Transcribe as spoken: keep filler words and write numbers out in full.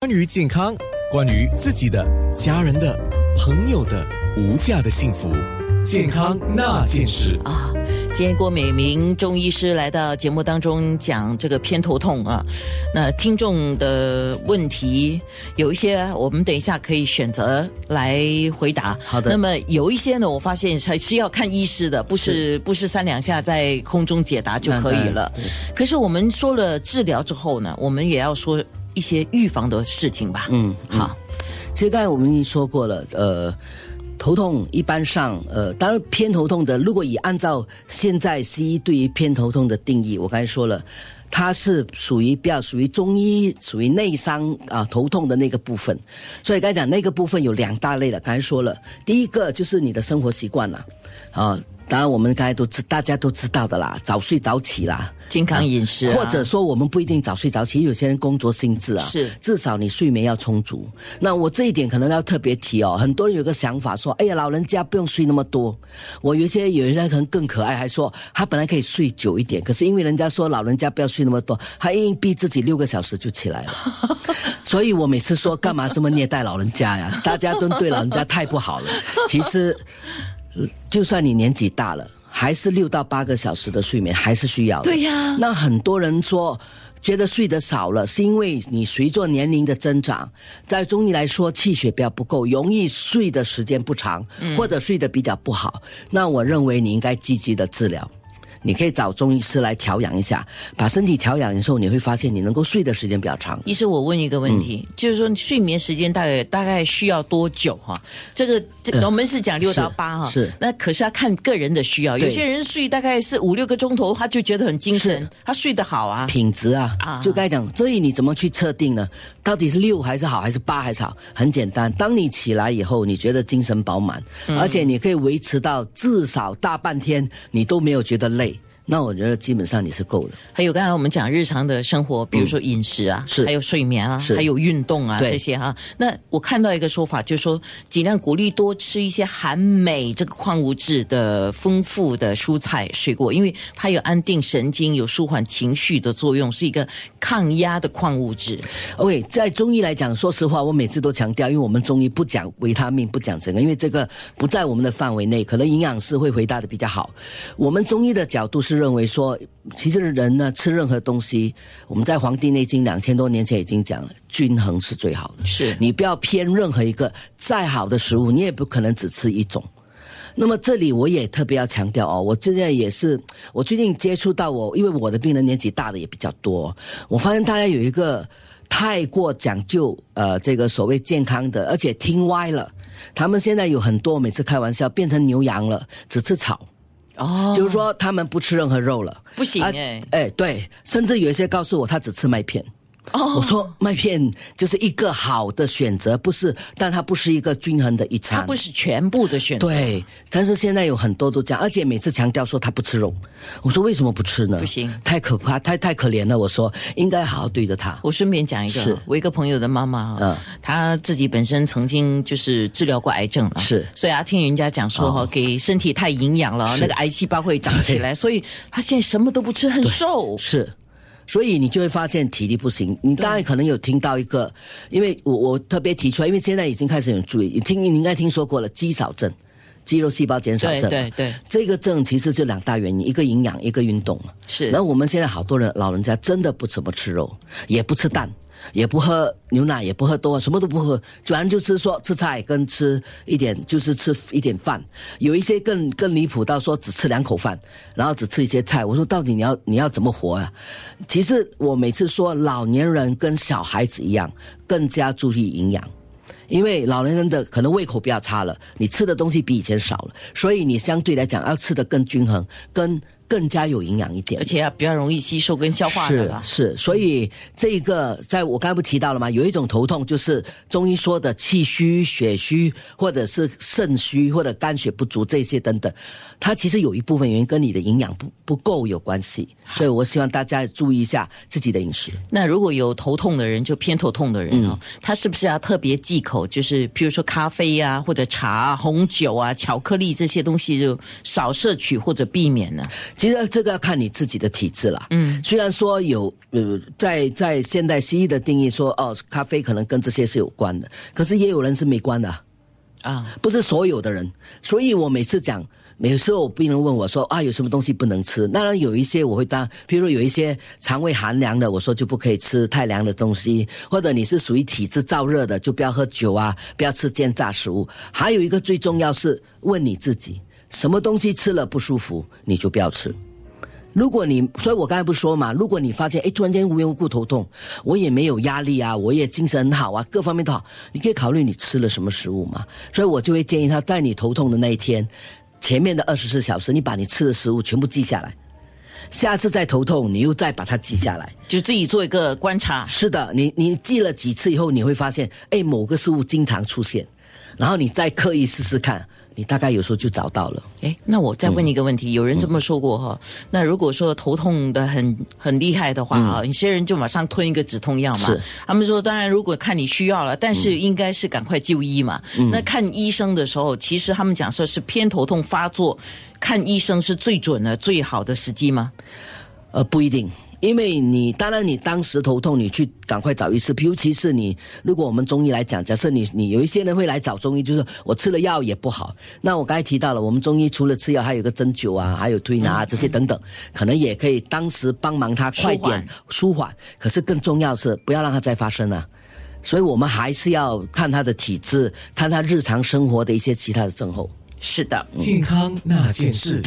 关于健康，关于自己的、家人的、朋友的无价的幸福，健康那件事啊！今天郭美明中医师来到节目当中讲这个偏头痛啊，那听众的问题有一些，我们等一下可以选择来回答。好的。那么有一些呢，我发现还是要看医师的，不是不是三两下在空中解答就可以了。可是我们说了治疗之后呢，我们也要说一些预防的事情吧。嗯，好。其实刚才我们已经说过了，呃，头痛一般上，呃，当然偏头痛的，如果以按照现在西医对于偏头痛的定义，我刚才说了，它是属于比较属于中医属于内伤啊头痛的那个部分。所以刚才讲那个部分有两大类了，刚才说了，第一个就是你的生活习惯了，啊。当然我们刚才都知大家都知道的啦，早睡早起啦，健康饮食、啊、或者说我们不一定早睡早起，有些人工作性质啊，是至少你睡眠要充足。那我这一点可能要特别提哦，很多人有个想法说，哎呀，老人家不用睡那么多。我有些有人可能更可爱，还说他本来可以睡久一点，可是因为人家说老人家不要睡那么多，他硬逼自己六个小时就起来了。所以我每次说干嘛这么虐待老人家呀？大家都对老人家太不好了。其实。就算你年纪大了，还是六到八个小时的睡眠还是需要的。对呀。那很多人说觉得睡得少了，是因为你随着年龄的增长，在中医来说气血比较不够，容易睡的时间不长，或者睡得比较不好、嗯、那我认为你应该积极的治疗，你可以找中医师来调养一下，把身体调养的时候，你会发现你能够睡的时间比较长。医师，我问一个问题、嗯、就是说睡眠时间大概大概需要多久哈、啊？这个这、呃、我们是讲六到八哈、啊，是那可是要看个人的需要，有些人睡大概是五六个钟头，他就觉得很精神，他睡得好啊，品质啊，啊就该讲，所以你怎么去测定呢？到底是六还是好，还是八还是好？很简单，当你起来以后，你觉得精神饱满，嗯、而且你可以维持到至少大半天，你都没有觉得累。那我觉得基本上你是够的。还有刚才我们讲日常的生活，比如说饮食啊，嗯、还有睡眠啊，还有运动啊这些啊。那我看到一个说法，就是说尽量鼓励多吃一些含镁这个矿物质的丰富的蔬菜水果，因为它有安定神经、有舒缓情绪的作用，是一个抗压的矿物质。OK， 在中医来讲，说实话，我每次都强调，因为我们中医不讲维他命，不讲这个，因为这个不在我们的范围内，可能营养师会回答的比较好。我们中医的角度是。认为说，其实人呢吃任何东西，我们在《黄帝内经》两千多年前已经讲了，均衡是最好的。是你不要偏任何一个，再好的食物你也不可能只吃一种。那么这里我也特别要强调哦，我现在也是，我最近接触到我，因为我的病人年纪大的也比较多，我发现大家有一个太过讲究呃这个所谓健康的，而且听歪了。他们现在有很多，每次开玩笑变成牛羊了，只吃草。哦、oh, ，就是说他们不吃任何肉了，不行哎、欸，哎、啊欸、对，甚至有一些告诉我他只吃麦片，哦、oh, ，我说麦片就是一个好的选择，不是，但它不是一个均衡的一餐，它不是全部的选择，对，但是现在有很多都这样，而且每次强调说他不吃肉，我说为什么不吃呢？不行，太可怕，太太可怜了，我说应该好好对着他。我顺便讲一个，是我一个朋友的妈妈，嗯，她自己本身曾经就是治疗过癌症了，是，所以啊听人家讲说哈、哦，给身体太营养了，那个癌细胞会长起来，所以她现在什么都不吃，很瘦，是。所以你就会发现体力不行。你当然可能有听到一个，因为我我特别提出来，因为现在已经开始有人注意，你听你应该听说过了，肌少症，肌肉细胞减少症。对对对，这个症其实就两大原因，一个营养，一个运动嘛。是。然后我们现在好多人老人家真的不怎么吃肉，也不吃蛋，也不喝牛奶，也不喝多，什么都不喝，主要就是说吃菜跟吃一点，就是吃一点饭。有一些更更离谱到说只吃两口饭，然后只吃一些菜。我说到底你要你要怎么活啊？其实我每次说老年人跟小孩子一样，更加注意营养。因为老年人的可能胃口比较差了，你吃的东西比以前少了，所以你相对来讲要吃的更均衡，跟更加有营养一点，而且要比较容易吸收跟消化的啦。是是，所以这个在我刚才不提到了吗？有一种头痛就是中医说的气虚、血虚，或者是肾虚或者肝血不足这些等等，它其实有一部分原因跟你的营养不不够有关系，所以我希望大家注意一下自己的饮食。那如果有头痛的人，就偏头痛的人哦，嗯、他是不是要特别忌口？就是譬如说咖啡啊，或者茶啊、红酒啊、巧克力这些东西就少摄取或者避免呢？其实这个要看你自己的体质啦。嗯，虽然说有呃，在在现代西医的定义说哦，咖啡可能跟这些是有关的，可是也有人是没关的啊，啊不是所有的人。所以我每次讲，每次我病人问我说啊，有什么东西不能吃？当然有一些我会当，譬如有一些肠胃寒凉的，我说就不可以吃太凉的东西，或者你是属于体质燥热的，就不要喝酒啊，不要吃煎炸食物。还有一个最重要是问你自己，什么东西吃了不舒服，你就不要吃。如果你，所以我刚才不说嘛，如果你发现，诶，突然间无缘无故头痛，我也没有压力啊，我也精神很好啊，各方面都好，你可以考虑你吃了什么食物嘛。所以我就会建议他，在你头痛的那一天，前面的二十四小时，你把你吃的食物全部记下来，下次再头痛，你又再把它记下来，就自己做一个观察。是的，你你记了几次以后，你会发现，诶，某个食物经常出现，然后你再刻意试试看，你大概有时候就找到了。诶，那我再问一个问题，嗯、有人这么说过哈、嗯，那如果说头痛的很很厉害的话啊，有、嗯、些人就马上吞一个止痛药嘛。他们说，当然如果看你需要了，但是应该是赶快就医嘛。嗯、那看医生的时候，其实他们讲说是偏头痛发作，看医生是最准的、最好的时机吗？呃，不一定。因为你当然你当时头痛，你去赶快找医师，尤其是你如果我们中医来讲，假设你你有一些人会来找中医，就是我吃了药也不好，那我刚才提到了，我们中医除了吃药还有个针灸啊，还有推拿、啊、这些等等，可能也可以当时帮忙他快点舒缓，舒缓可是更重要是不要让它再发生啊。所以我们还是要看他的体质，看他日常生活的一些其他的症候。是的，健康那件事。